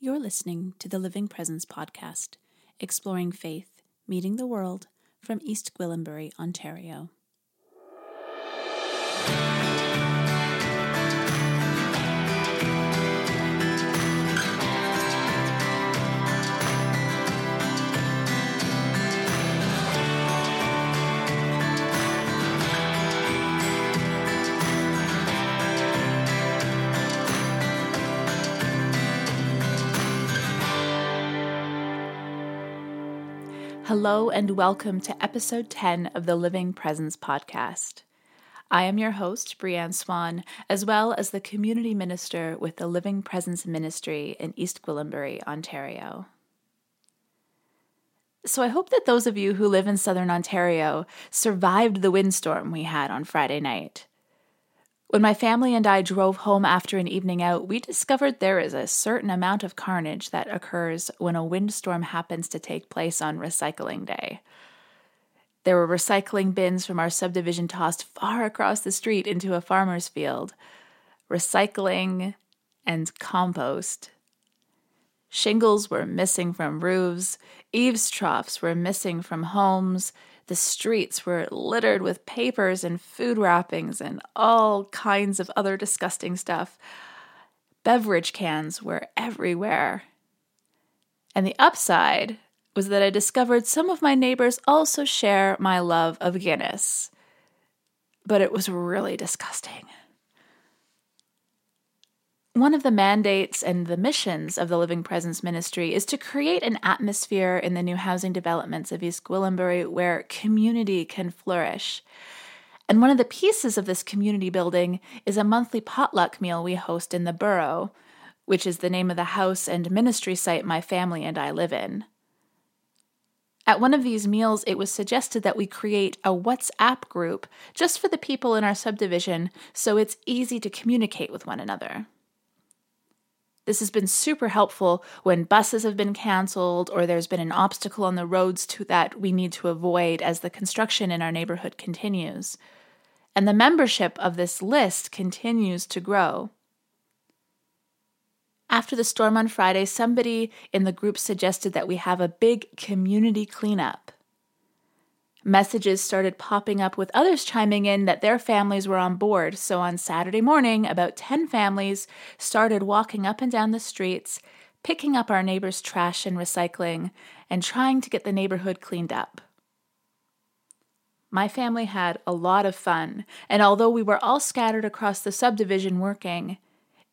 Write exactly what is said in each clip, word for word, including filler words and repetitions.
You're listening to the Living Presence Podcast, exploring faith, meeting the world, from East Gwillimbury, Ontario. Hello and welcome to episode ten of the Living Presence Podcast. I am your host, Brianne Swan, as well as the community minister with the Living Presence Ministry in East Gwillimbury, Ontario. So I hope that those of you who live in southern Ontario survived the windstorm we had on Friday night. When my family and I drove home after an evening out, we discovered there is a certain amount of carnage that occurs when a windstorm happens to take place on recycling day. There were recycling bins from our subdivision tossed far across the street into a farmer's field. Recycling and compost. Shingles were missing from roofs. Eaves troughs were missing from homes. The streets were littered with papers and food wrappings and all kinds of other disgusting stuff. Beverage cans were everywhere. And the upside was that I discovered some of my neighbors also share my love of Guinness. But it was really disgusting. One of the mandates and the missions of the Living Presence Ministry is to create an atmosphere in the new housing developments of East Gwillimbury where community can flourish. And one of the pieces of this community building is a monthly potluck meal we host in the Borough, which is the name of the house and ministry site my family and I live in. At one of these meals, it was suggested that we create a WhatsApp group just for the people in our subdivision so it's easy to communicate with one another. This has been super helpful when buses have been canceled or there's been an obstacle on the roads to that we need to avoid as the construction in our neighborhood continues. And the membership of this list continues to grow. After the storm on Friday, somebody in the group suggested that we have a big community cleanup. Messages started popping up with others chiming in that their families were on board, so on Saturday morning, about ten families started walking up and down the streets, picking up our neighbors' trash and recycling, and trying to get the neighborhood cleaned up. My family had a lot of fun, and although we were all scattered across the subdivision working,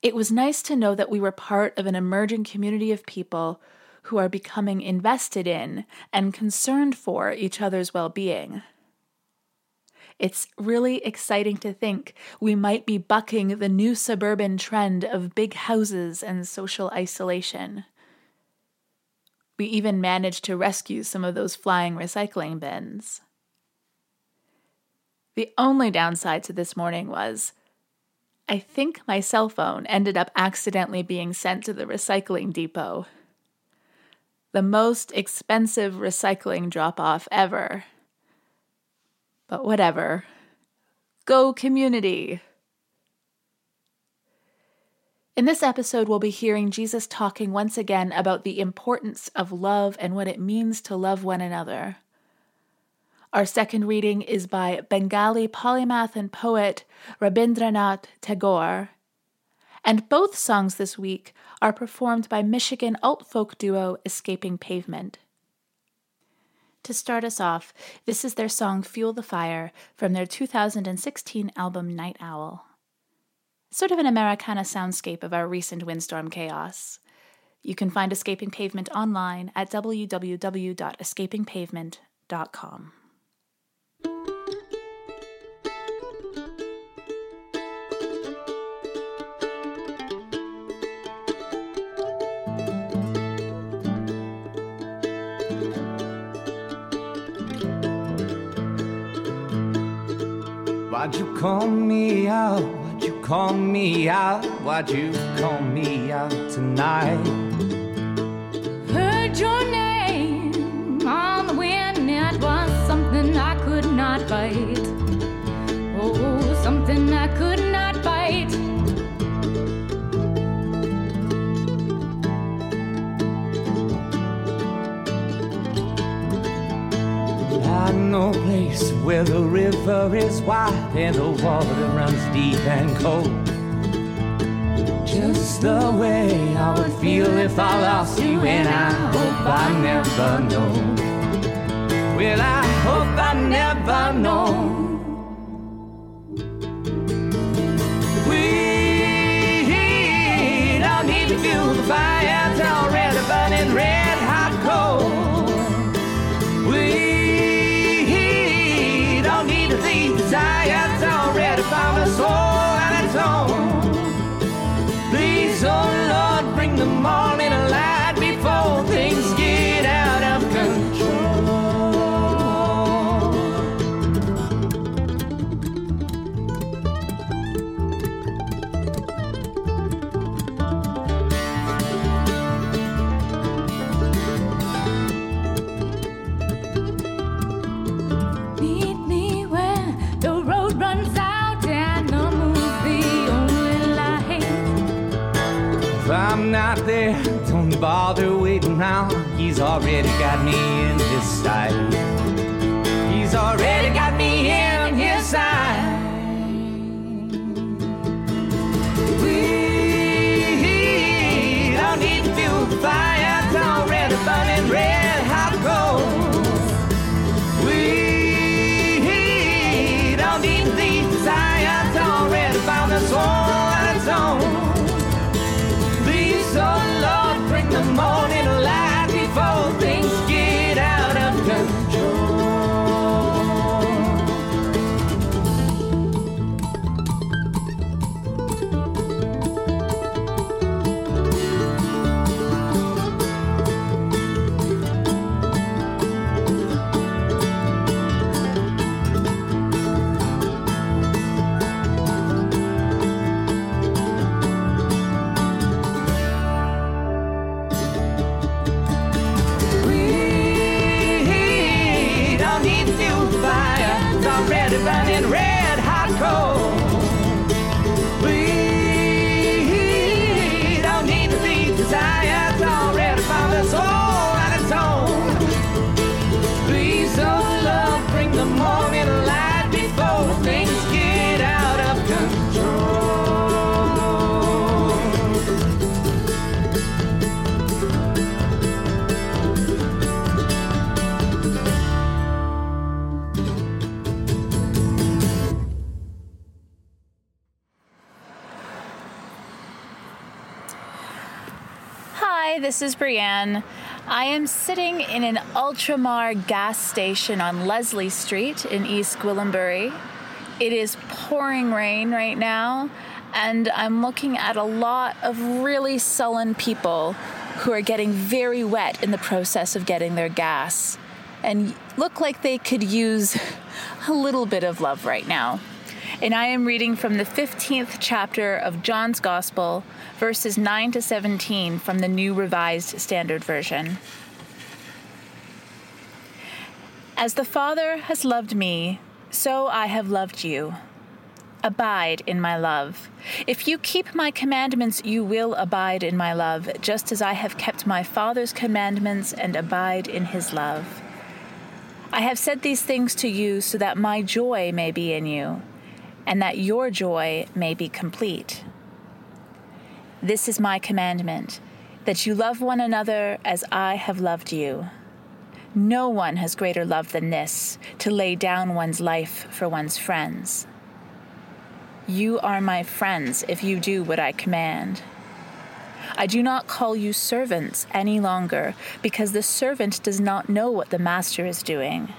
it was nice to know that we were part of an emerging community of people who are becoming invested in and concerned for each other's well-being. It's really exciting to think we might be bucking the new suburban trend of big houses and social isolation. We even managed to rescue some of those flying recycling bins. The only downside to this morning was, I think my cell phone ended up accidentally being sent to the recycling depot. The most expensive recycling drop-off ever. But whatever. Go community! In this episode, we'll be hearing Jesus talking once again about the importance of love and what it means to love one another. Our second reading is by Bengali polymath and poet Rabindranath Tagore. And both songs this week are performed by Michigan alt-folk duo Escaping Pavement. To start us off, this is their song Fuel the Fire from their two thousand sixteen album Night Owl. Sort of an Americana soundscape of our recent windstorm chaos. You can find Escaping Pavement online at w w w dot escaping pavement dot com. Why'd you call me out? Why'd you call me out? Why'd you call me out tonight? Heard your name on the wind, it was something I could not fight. Oh, something I could not fight. no place where the river is wide and the water runs deep and cold. Just the way I would feel if I lost you, and I hope I never know. Well, I hope I never know. Feel the fire's already burning red hot cold. We don't need to see desire's already found a soul and its own. Please, oh Lord, bring the morning light before things get out of not there, don't bother waiting now. He's already got me in his sight. He's already got me in his sight. We don't need to feel the fire's already burning red hot cold. We don't need to see desire's already found a soul on its own. Oh Lord, bring the morning light before things get out of burning red hot coal. We don't need to be desire's already found a soul on its own. Please, oh love, bring the morning light before things get out of control. This is Brianne. I am sitting in an Ultramar gas station on Leslie Street in East Gwillimbury. It is pouring rain right now, and I'm looking at a lot of really sullen people who are getting very wet in the process of getting their gas and look like they could use a little bit of love right now. And I am reading from the fifteenth chapter of John's Gospel, verses nine to seventeen from the New Revised Standard Version. As the Father has loved me, so I have loved you. Abide in my love. If you keep my commandments, you will abide in my love, just as I have kept my Father's commandments and abide in his love. I have said these things to you so that my joy may be in you, and that your joy may be complete. This is my commandment, that you love one another as I have loved you. No one has greater love than this, to lay down one's life for one's friends. You are my friends if you do what I command. I do not call you servants any longer, because the servant does not know what the master is doing.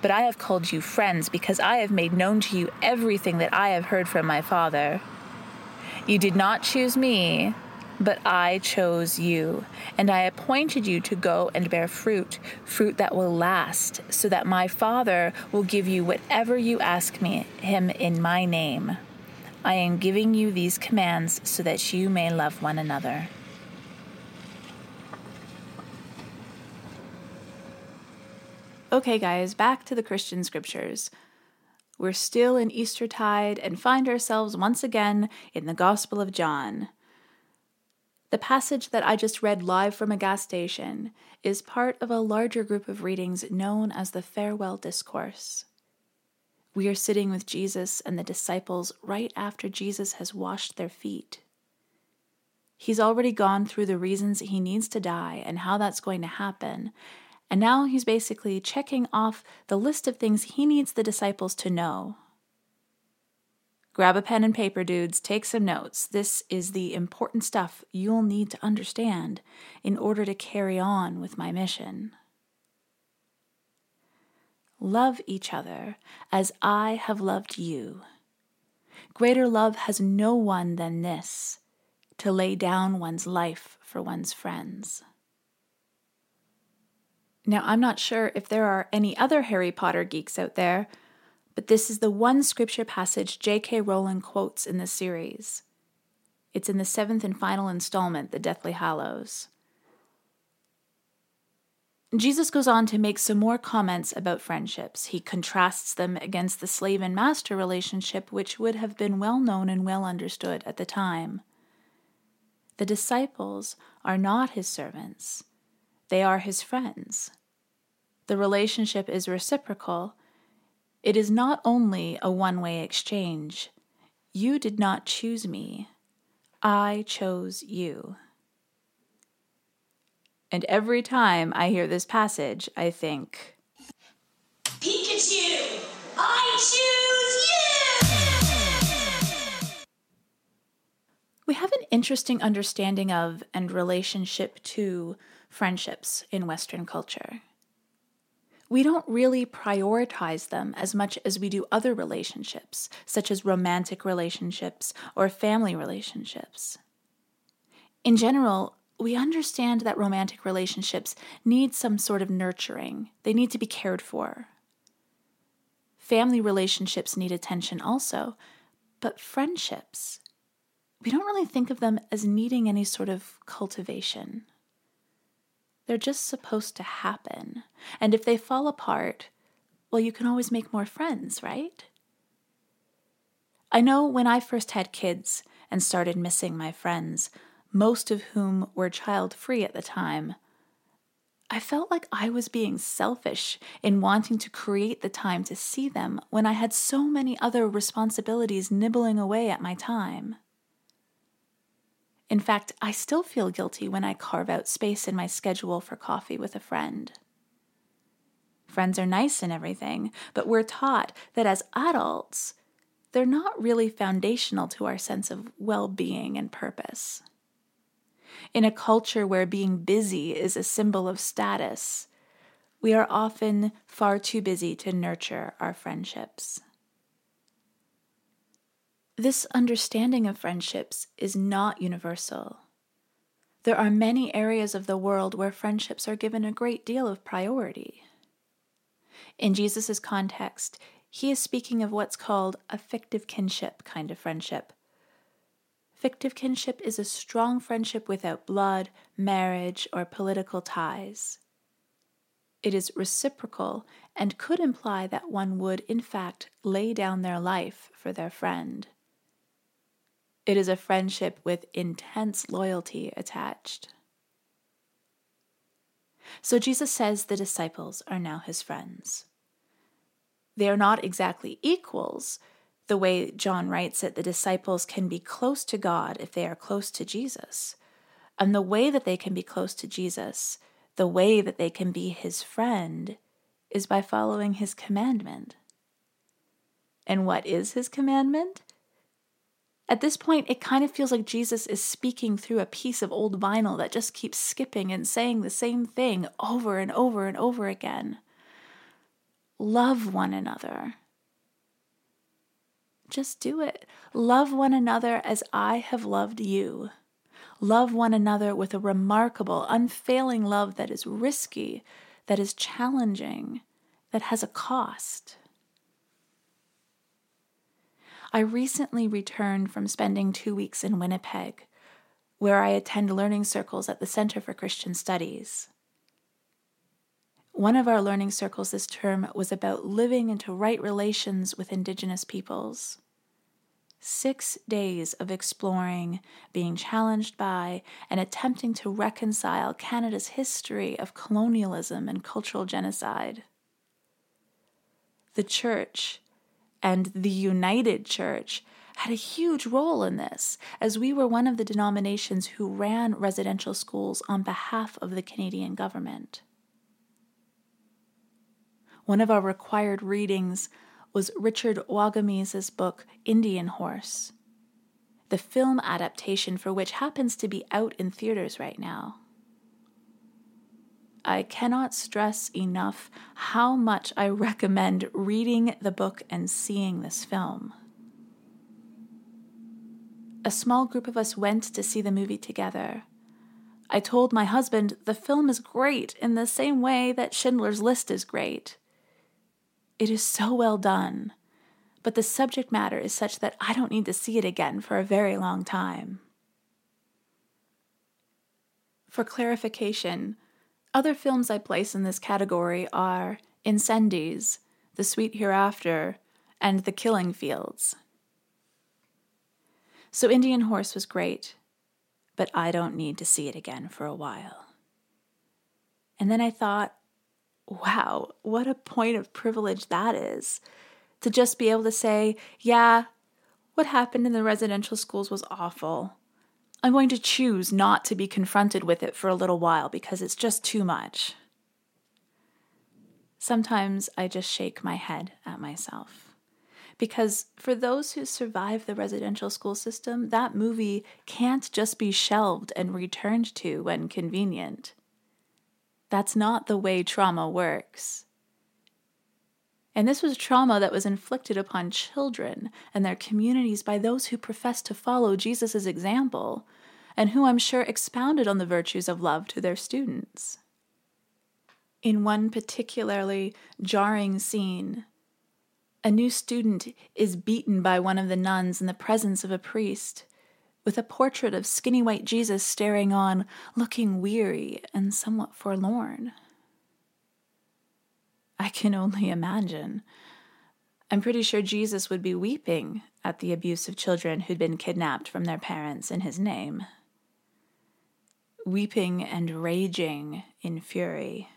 But I have called you friends, because I have made known to you everything that I have heard from my Father. You did not choose me, but I chose you, and I appointed you to go and bear fruit, fruit that will last, so that my Father will give you whatever you ask me, him in my name. I am giving you these commands so that you may love one another. Okay, guys, back to the Christian scriptures. We're still in Eastertide and find ourselves once again in the Gospel of John. The passage that I just read live from a gas station is part of a larger group of readings known as the Farewell Discourse. We are sitting with Jesus and the disciples right after Jesus has washed their feet. He's already gone through the reasons he needs to die and how that's going to happen, and now he's basically checking off the list of things he needs the disciples to know. Grab a pen and paper, dudes. Take some notes. This is the important stuff you'll need to understand in order to carry on with my mission. Love each other as I have loved you. Greater love has no one than this, to lay down one's life for one's friends. Now, I'm not sure if there are any other Harry Potter geeks out there, but this is the one scripture passage J K Rowling quotes in this series. It's in the seventh and final installment, The Deathly Hallows. Jesus goes on to make some more comments about friendships. He contrasts them against the slave and master relationship, which would have been well known and well understood at the time. The disciples are not his servants. They are his friends. The relationship is reciprocal. It is not only a one-way exchange. You did not choose me. I chose you. And every time I hear this passage, I think, Pikachu, I choose you! We have an interesting understanding of and relationship to friendships in Western culture. We don't really prioritize them as much as we do other relationships, such as romantic relationships or family relationships. In general, we understand that romantic relationships need some sort of nurturing. They need to be cared for. Family relationships need attention also, but friendships, we don't really think of them as needing any sort of cultivation. They're just supposed to happen. And if they fall apart, well, you can always make more friends, right? I know when I first had kids and started missing my friends, most of whom were child-free at the time, I felt like I was being selfish in wanting to create the time to see them when I had so many other responsibilities nibbling away at my time. In fact, I still feel guilty when I carve out space in my schedule for coffee with a friend. Friends are nice and everything, but we're taught that as adults, they're not really foundational to our sense of well-being and purpose. In a culture where being busy is a symbol of status, we are often far too busy to nurture our friendships. This understanding of friendships is not universal. There are many areas of the world where friendships are given a great deal of priority. In Jesus' context, he is speaking of what's called a fictive kinship kind of friendship. Fictive kinship is a strong friendship without blood, marriage, or political ties. It is reciprocal and could imply that one would, in fact, lay down their life for their friend. It is a friendship with intense loyalty attached. So Jesus says the disciples are now his friends. They are not exactly equals. The way John writes it, the disciples can be close to God if they are close to Jesus. And the way that they can be close to Jesus, the way that they can be his friend, is by following his commandment. And what is his commandment? At this point, it kind of feels like Jesus is speaking through a piece of old vinyl that just keeps skipping and saying the same thing over and over and over again. Love one another. Just do it. Love one another as I have loved you. Love one another with a remarkable, unfailing love that is risky, that is challenging, that has a cost. I recently returned from spending two weeks in Winnipeg, where I attend learning circles at the Centre for Christian Studies. One of our learning circles this term was about living into right relations with Indigenous peoples. six days of exploring, being challenged by, and attempting to reconcile Canada's history of colonialism and cultural genocide. The Church, and the United Church, had a huge role in this, as we were one of the denominations who ran residential schools on behalf of the Canadian government. One of our required readings was Richard Waughamese's book, Indian Horse, the film adaptation for which happens to be out in theaters right now. I cannot stress enough how much I recommend reading the book and seeing this film. A small group of us went to see the movie together. I told my husband the film is great in the same way that Schindler's List is great. It is so well done, but the subject matter is such that I don't need to see it again for a very long time. For clarification, other films I place in this category are Incendies, The Sweet Hereafter, and The Killing Fields. So Indian Horse was great, but I don't need to see it again for a while. And then I thought, wow, what a point of privilege that is, to just be able to say, yeah, what happened in the residential schools was awful. I'm going to choose not to be confronted with it for a little while because it's just too much. Sometimes I just shake my head at myself. Because for those who survive the residential school system, that movie can't just be shelved and returned to when convenient. That's not the way trauma works. And this was trauma that was inflicted upon children and their communities by those who professed to follow Jesus' example, and who I'm sure expounded on the virtues of love to their students. In one particularly jarring scene, a new student is beaten by one of the nuns in the presence of a priest, with a portrait of skinny white Jesus staring on, looking weary and somewhat forlorn. I can only imagine. I'm pretty sure Jesus would be weeping at the abuse of children who'd been kidnapped from their parents in his name, weeping and raging in fury.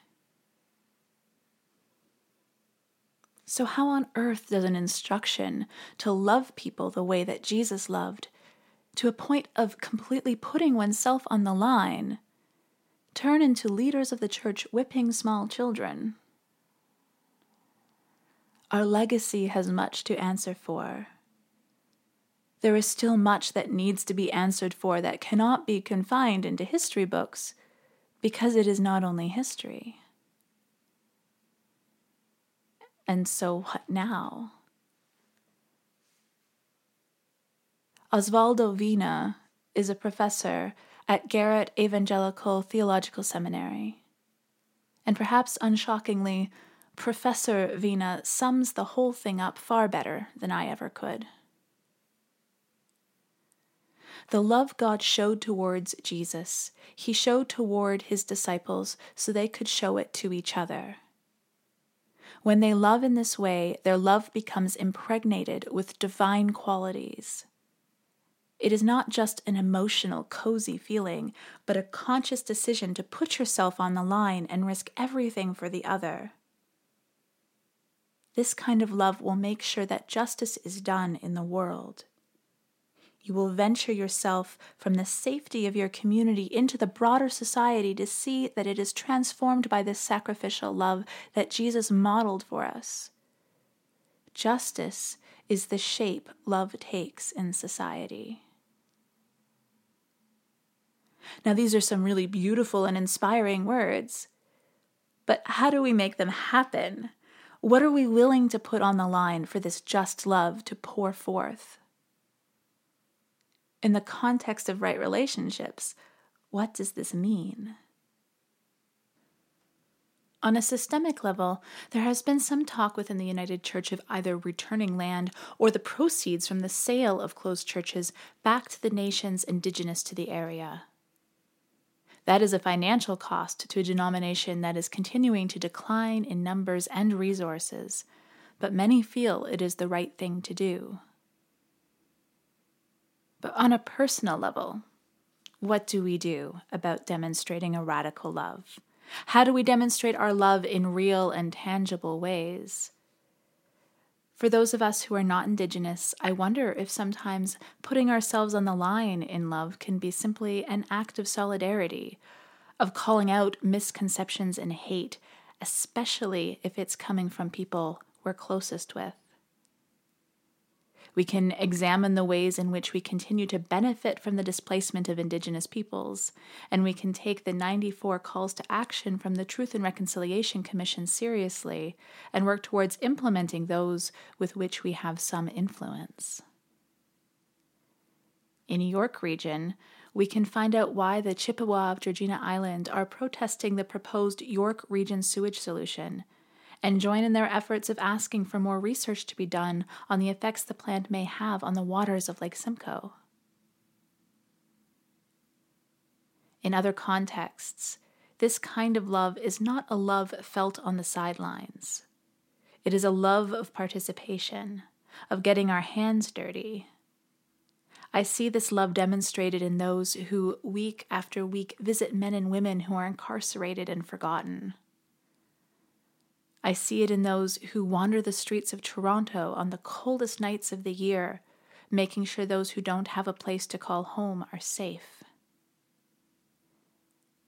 So how on earth does an instruction to love people the way that Jesus loved, to a point of completely putting oneself on the line, turn into leaders of the church whipping small children? Our legacy has much to answer for. There is still much that needs to be answered for that cannot be confined into history books, because it is not only history. And so what now? Osvaldo Vina is a professor at Garrett Evangelical Theological Seminary. And perhaps unshockingly, Professor Vina sums the whole thing up far better than I ever could. The love God showed towards Jesus, he showed toward his disciples so they could show it to each other. When they love in this way, their love becomes impregnated with divine qualities. It is not just an emotional, cozy feeling, but a conscious decision to put yourself on the line and risk everything for the other. This kind of love will make sure that justice is done in the world. You will venture yourself from the safety of your community into the broader society to see that it is transformed by this sacrificial love that Jesus modeled for us. Justice is the shape love takes in society. Now, these are some really beautiful and inspiring words, but how do we make them happen? What are we willing to put on the line for this just love to pour forth? In the context of right relationships, what does this mean? On a systemic level, there has been some talk within the United Church of either returning land or the proceeds from the sale of closed churches back to the nations indigenous to the area. That is a financial cost to a denomination that is continuing to decline in numbers and resources, but many feel it is the right thing to do. But on a personal level, what do we do about demonstrating a radical love? How do we demonstrate our love in real and tangible ways? For those of us who are not Indigenous, I wonder if sometimes putting ourselves on the line in love can be simply an act of solidarity, of calling out misconceptions and hate, especially if it's coming from people we're closest with. We can examine the ways in which we continue to benefit from the displacement of Indigenous peoples, and we can take the ninety-four calls to action from the Truth and Reconciliation Commission seriously and work towards implementing those with which we have some influence. In York Region, we can find out why the Chippewa of Georgina Island are protesting the proposed York Region sewage solution, and join in their efforts of asking for more research to be done on the effects the plant may have on the waters of Lake Simcoe. In other contexts, this kind of love is not a love felt on the sidelines. It is a love of participation, of getting our hands dirty. I see this love demonstrated in those who, week after week, visit men and women who are incarcerated and forgotten. I see it in those who wander the streets of Toronto on the coldest nights of the year, making sure those who don't have a place to call home are safe.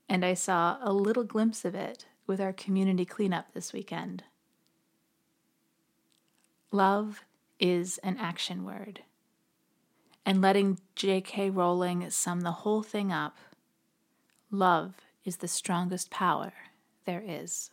And I saw a little glimpse of it with our community cleanup this weekend. Love is an action word. And letting J K Rowling sum the whole thing up, love is the strongest power there is.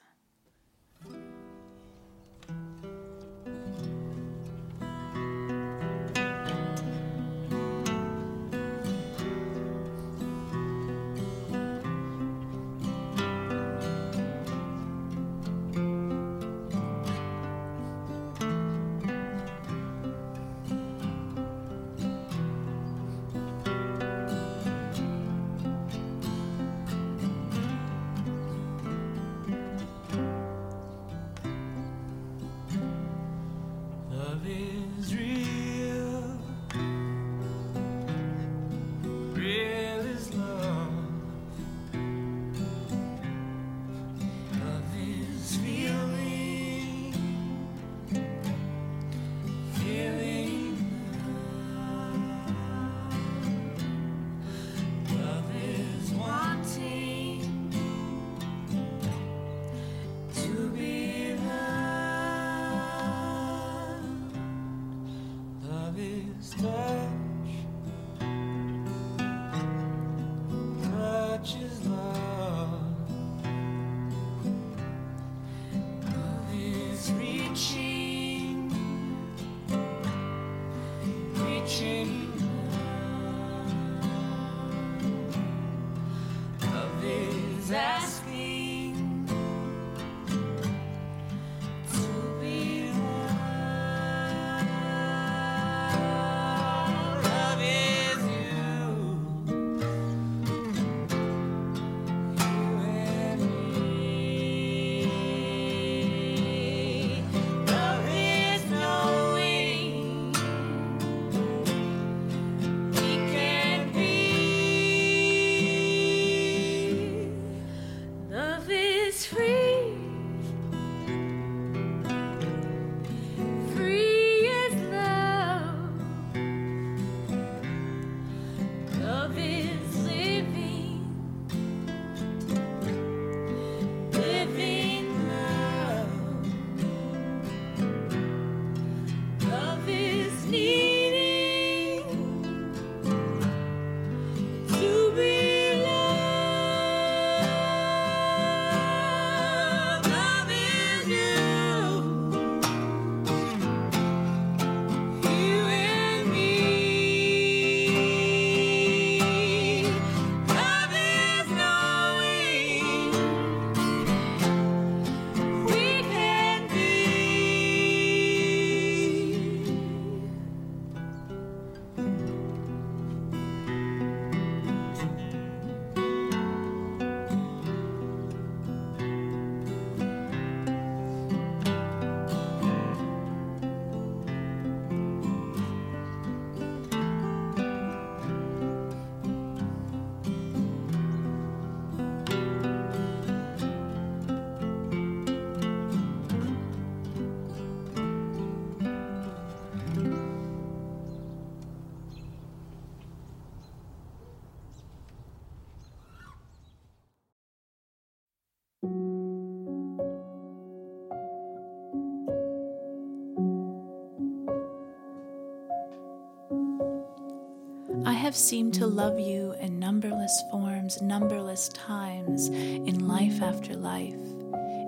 have seemed to love you in numberless forms, numberless times, in life after life,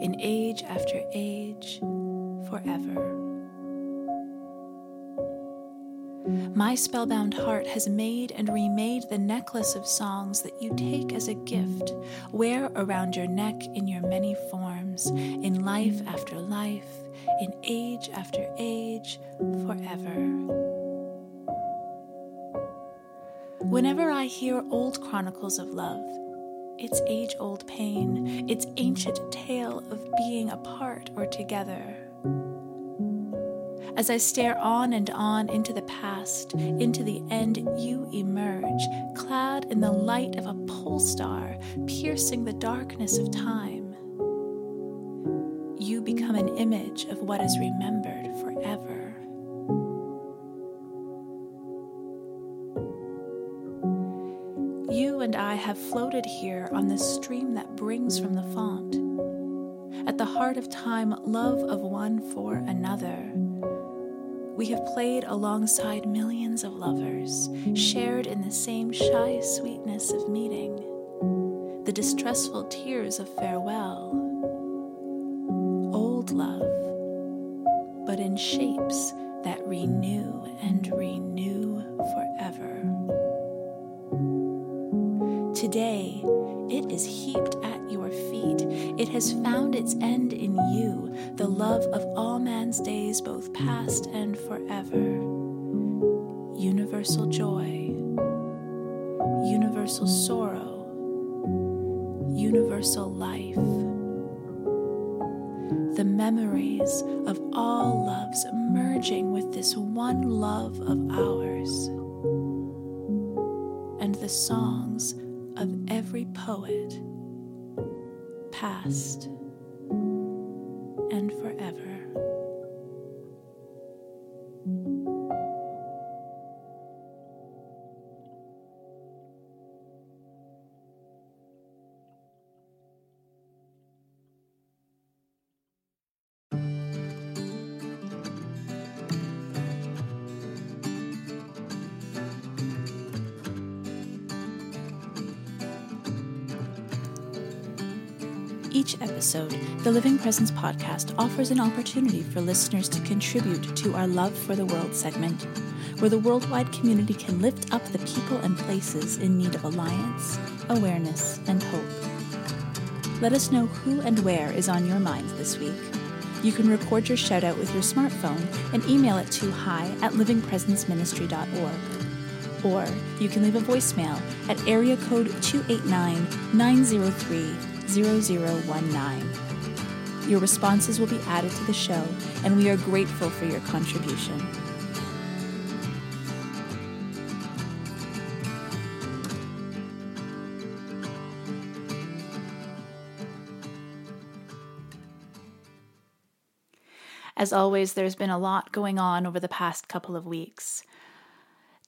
in age after age, forever. My spellbound heart has made and remade the necklace of songs that you take as a gift, wear around your neck in your many forms, in life after life, in age after age, forever. Whenever I hear old chronicles of love, it's age-old pain, it's ancient tale of being apart or together. As I stare on and on into the past, into the end, you emerge, clad in the light of a pole star, piercing the darkness of time. You become an image of what is remembered forever. You and I have floated here on this stream that brings from the font. At the heart of time, love of one for another. We have played alongside millions of lovers, shared in the same shy sweetness of meeting, the distressful tears of farewell. Old love, but in shapes that renew and renew forever. Today, it is heaped at your feet. It has found its end in you, the love of all man's days, both past and forever. Universal joy, universal sorrow, universal life. The memories of all loves merging with this one love of ours, and the songs of every poet, past and forever. Each episode, the Living Presence Podcast offers an opportunity for listeners to contribute to our Love for the World segment, where the worldwide community can lift up the people and places in need of alliance, awareness, and hope. Let us know who and where is on your mind this week. You can record your shout-out with your smartphone and email it to hi at living presence ministry dot org. Or you can leave a voicemail at area code two eight nine, nine zero three, zero zero one nine. Your responses will be added to the show, and we are grateful for your contribution. As always, there's been a lot going on over the past couple of weeks.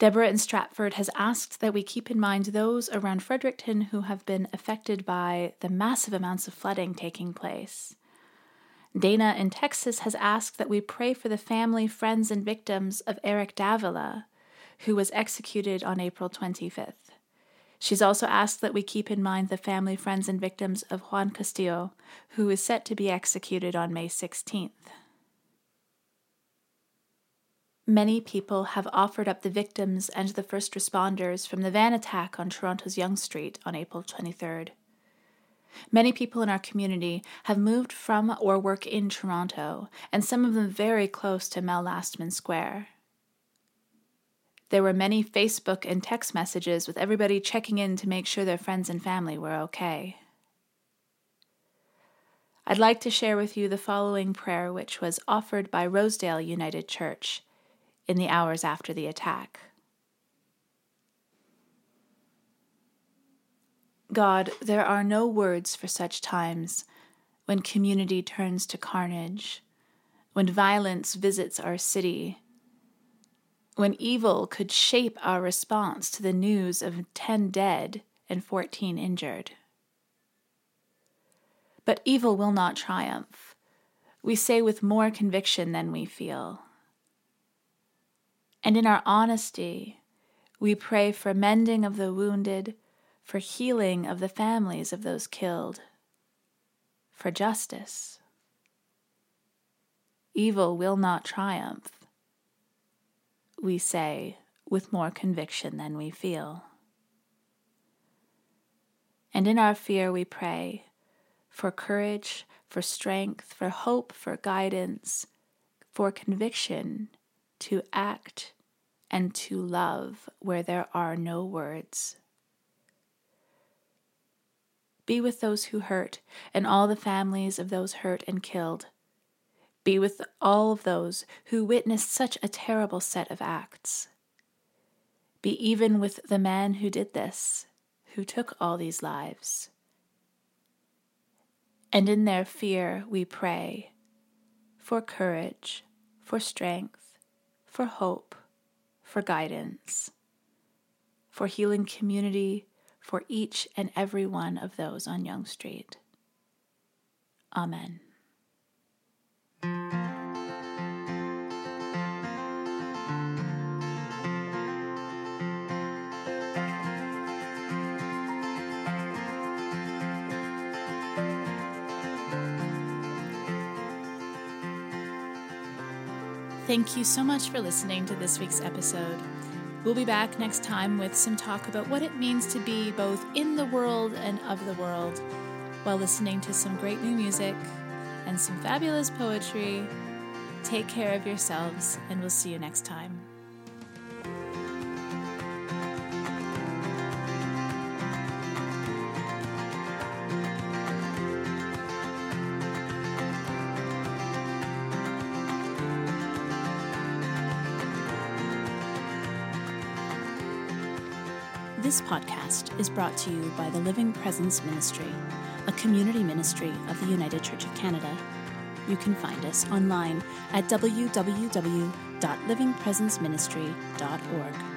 Deborah in Stratford has asked that we keep in mind those around Fredericton who have been affected by the massive amounts of flooding taking place. Dana in Texas has asked that we pray for the family, friends, and victims of Eric Davila, who was executed on April twenty-fifth. She's also asked that we keep in mind the family, friends, and victims of Juan Castillo, who is set to be executed on May sixteenth. Many people have offered up the victims and the first responders from the van attack on Toronto's Yonge Street on April twenty-third. Many people in our community have moved from or work in Toronto, and some of them very close to Mel Lastman Square. There were many Facebook and text messages with everybody checking in to make sure their friends and family were okay. I'd like to share with you the following prayer, which was offered by Rosedale United Church in the hours after the attack. God, there are no words for such times, when community turns to carnage, when violence visits our city, when evil could shape our response to the news of ten dead and fourteen injured. But evil will not triumph. We say with more conviction than we feel. And in our honesty, We pray for mending of the wounded, for healing of the families of those killed, for justice. Evil will not triumph, we say with more conviction than we feel. And in our fear we pray for courage, for strength, for hope, for guidance, for conviction to act and to love where there are no words. Be with those who hurt and all the families of those hurt and killed. Be with all of those who witnessed such a terrible set of acts. Be even with the man who did this, who took all these lives. And in their fear we pray for courage, for strength, for hope, for guidance, for healing community, for each and every one of those on Yonge Street. Amen. Thank you so much for listening to this week's episode. We'll be back next time with some talk about what it means to be both in the world and of the world, while listening to some great new music and some fabulous poetry. Take care of yourselves, and we'll see you next time. This podcast is brought to you by the Living Presence Ministry, a community ministry of the United Church of Canada. You can find us online at w w w dot living presence ministry dot org.